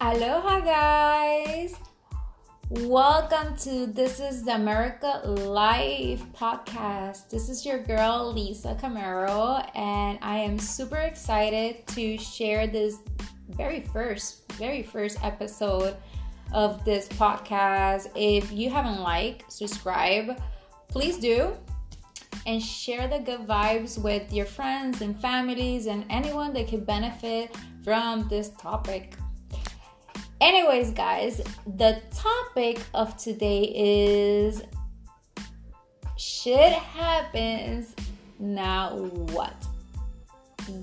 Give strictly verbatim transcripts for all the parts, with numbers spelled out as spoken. Aloha guys, welcome to This is the America Life podcast. This is your girl Lisa Camaro, and I am super excited to share this very first very first episode of this podcast. If you haven't liked, subscribe, please do, and share the good vibes with your friends and families and anyone that could benefit from this topic. Anyways, guys, the topic of today is shit happens, now what?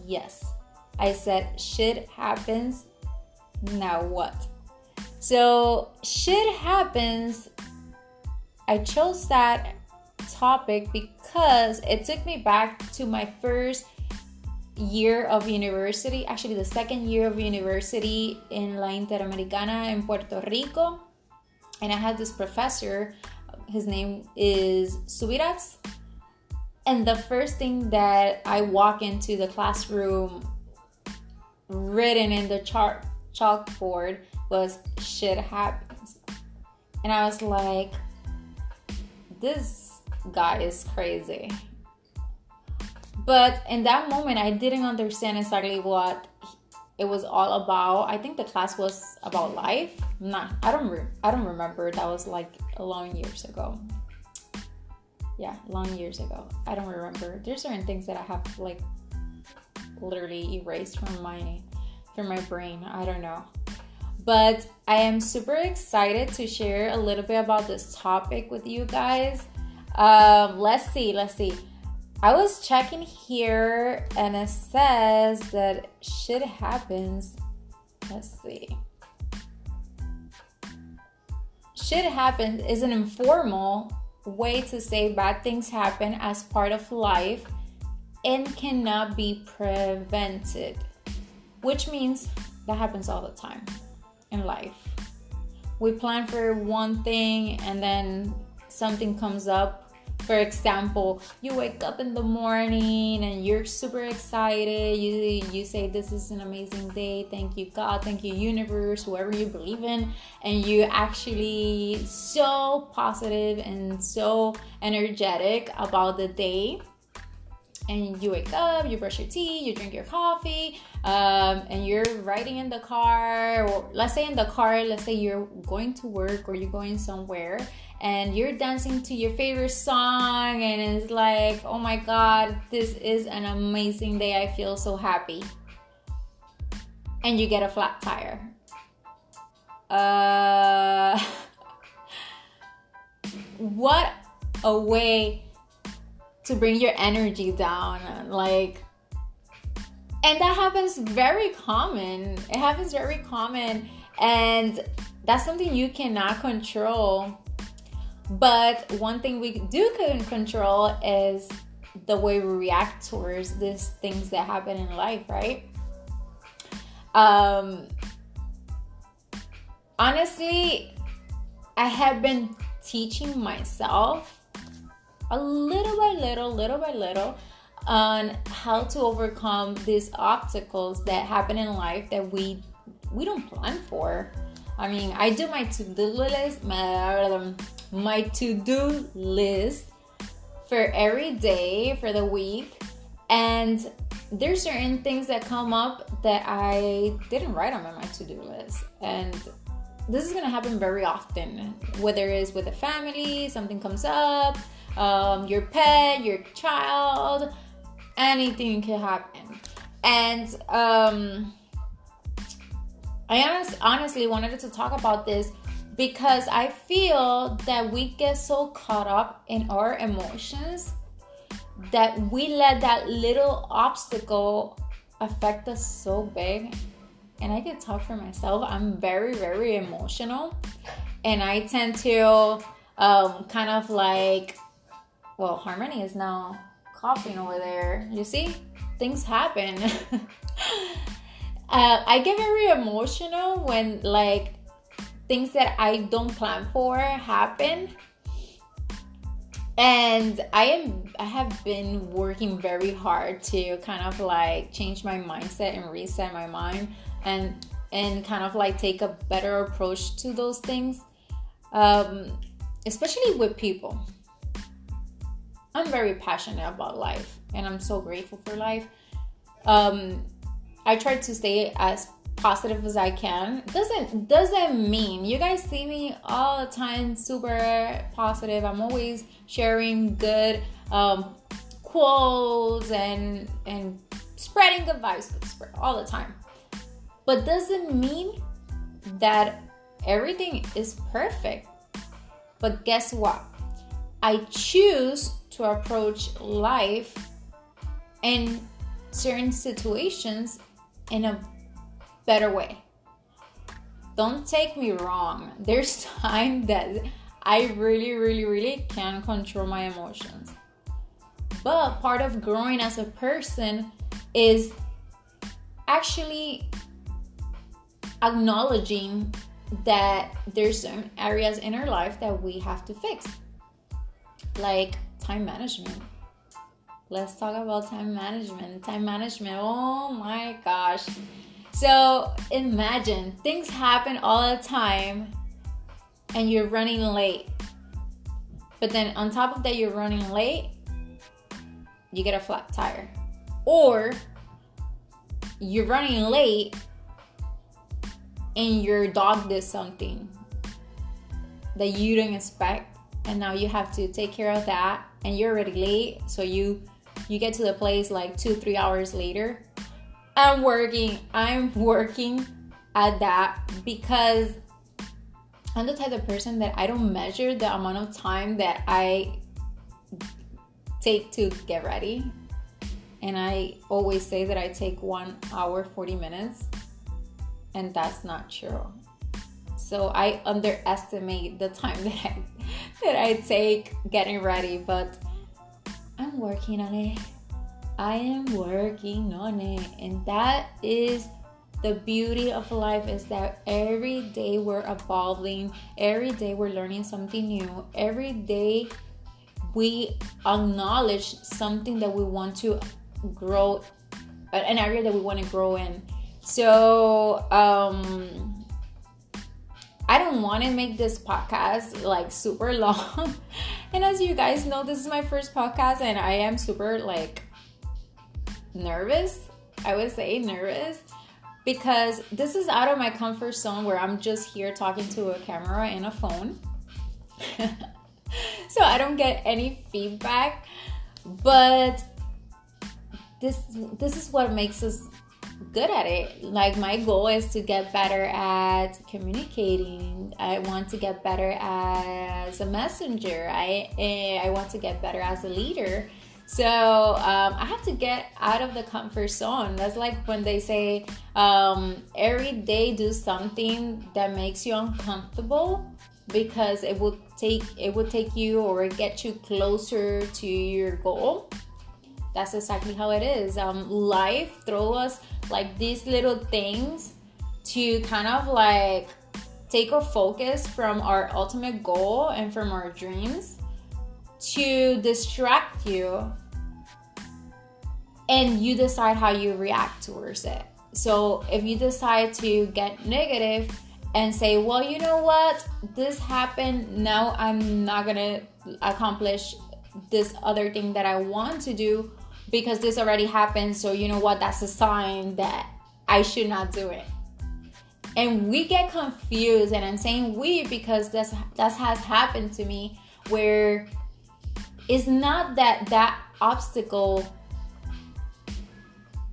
Yes, I said shit happens, now what? So shit happens, I chose that topic because it took me back to my first year of university, actually the second year of university in La Interamericana in Puerto Rico, and I had this professor, his name is Subirats, and the first thing that I walk into the classroom written in the chart chalkboard was shit happens, and I was like, this guy is crazy. But in that moment, I didn't understand exactly what it was all about. I think the class was about life. Nah, I don't re- I don't remember. That was like a long years ago. Yeah, long years ago. I don't remember. There's certain things that I have like literally erased from my from my brain. I don't know. But I am super excited to share a little bit about this topic with you guys. Um, let's see. Let's see. I was checking here and it says that shit happens. Let's see. Shit happens is an informal way to say bad things happen as part of life and cannot be prevented, which means that happens all the time in life. We plan for one thing and then something comes up. For example, you wake up in the morning and you're super excited. You you say, this is an amazing day. Thank you, God. Thank you, universe, whoever you believe in. And you're actually so positive and so energetic about the day. And you wake up, you brush your teeth, you drink your coffee, um, and you're riding in the car. Or let's say in the car, let's say you're going to work or you're going somewhere. And you're dancing to your favorite song and it's like, oh my God, this is an amazing day. I feel so happy. And you get a flat tire. Uh, what a way to bring your energy down. Like, and that happens very common. It happens very common. And that's something you cannot control. But one thing we do control is the way we react towards these things that happen in life, right? Um, honestly, I have been teaching myself a little by little, little by little on how to overcome these obstacles that happen in life that we we don't plan for. I mean, I do my to-do list, my, my to-do list for every day, for the week. And there's certain things that come up that I didn't write on my to-do list. And this is going to happen very often, whether it's with a family, something comes up, um, your pet, your child, anything can happen. And, um... I honestly wanted to talk about this because I feel that we get so caught up in our emotions that we let that little obstacle affect us so big. And I can talk for myself. I'm very, very emotional. And I tend to um, kind of like, well, Harmony is now coughing over there. You see, things happen. Uh, I get very emotional when like things that I don't plan for happen. And I am I have been working very hard to kind of like change my mindset and reset my mind and and kind of like take a better approach to those things, um, especially with people. I'm very passionate about life and I'm so grateful for life. Um, I try to stay as positive as I can. Doesn't doesn't mean you guys see me all the time super positive. I'm always sharing good um, quotes and and spreading good vibes all the time. But doesn't mean that everything is perfect. But guess what? I choose to approach life and certain situations in a better way. Don't take me wrong. There's time that I really, really, really can't control my emotions. But part of growing as a person is actually acknowledging that there's certain areas in our life that we have to fix. Like time management. Let's talk about time management. Time management, oh my gosh. So imagine things happen all the time and you're running late. But then on top of that, you're running late, you get a flat tire. Or you're running late and your dog did something that you didn't expect. And now you have to take care of that. And you're already late. So you, you get to the place like two, three hours later. I'm working, I'm working at that because I'm the type of person that I don't measure the amount of time that I take to get ready. And I always say that I take one hour, forty minutes, and that's not true. So I underestimate the time that I, that I take getting ready, but I'm working on it. I am working on it, and that is the beauty of life, is that every day we're evolving, every day we're learning something new, every day we acknowledge something that we want to grow, an area that we want to grow in. So um, I don't want to make this podcast like super long, and as you guys know, this is my first podcast, and I am super like nervous, I would say nervous, because this is out of my comfort zone where I'm just here talking to a camera and a phone. So I don't get any feedback, but this this is what makes us good at it. Like my goal is to get better at communicating. I want to get better as a messenger. I I want to get better as a leader. So um, I have to get out of the comfort zone. That's like when they say um, every day do something that makes you uncomfortable, because it will take it will take you or get you closer to your goal. That's exactly how it is. Um, life throws us like these little things to kind of like take our focus from our ultimate goal and from our dreams, to distract you, and you decide how you react towards it. So if you decide to get negative and say, well, you know what, this happened, now I'm not gonna accomplish this other thing that I want to do because this already happened, so you know what, that's a sign that I should not do it. And we get confused, and I'm saying we because that's that has happened to me, where it's not that that obstacle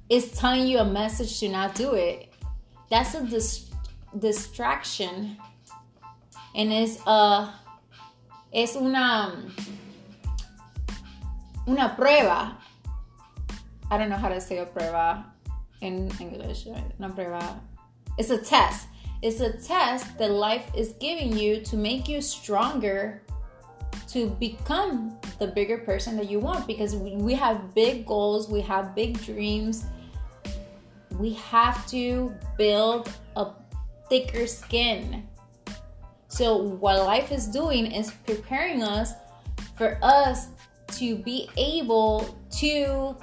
is telling you a message to not do it. That's a dis- distraction. And it's a, es una, una prueba. I don't know how to say a prueba in English. Una prueba. It's a test. It's a test that life is giving you to make you stronger, to become the bigger person that you want, because we have big goals, we have big dreams we have to build a thicker skin. So what life is doing is preparing us for us to be able to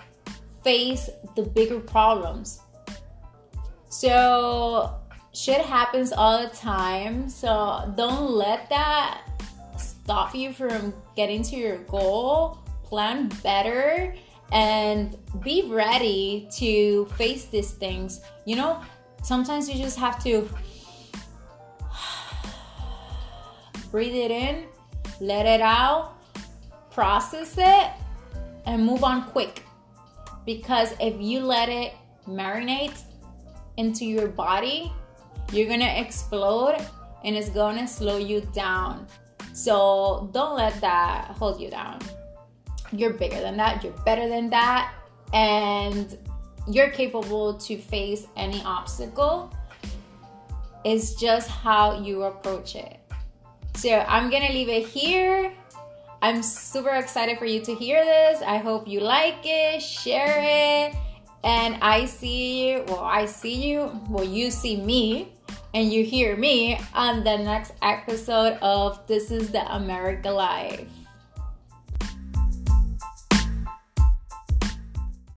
face the bigger problems. So shit happens all the time. So don't let that stop you from getting to your goal. Plan better and be ready to face these things. You know, sometimes you just have to breathe it in, let it out, process it, and move on quick. Because if you let it marinate into your body, you're gonna explode and it's gonna slow you down. So don't let that hold you down. You're bigger than that, you're better than that, and you're capable to face any obstacle. It's just how you approach it. So I'm gonna leave it here. I'm super excited for you to hear this. I hope you like it, share it, and I see you, well, I see you, well, you see me, and you hear me on the next episode of This is the America Life.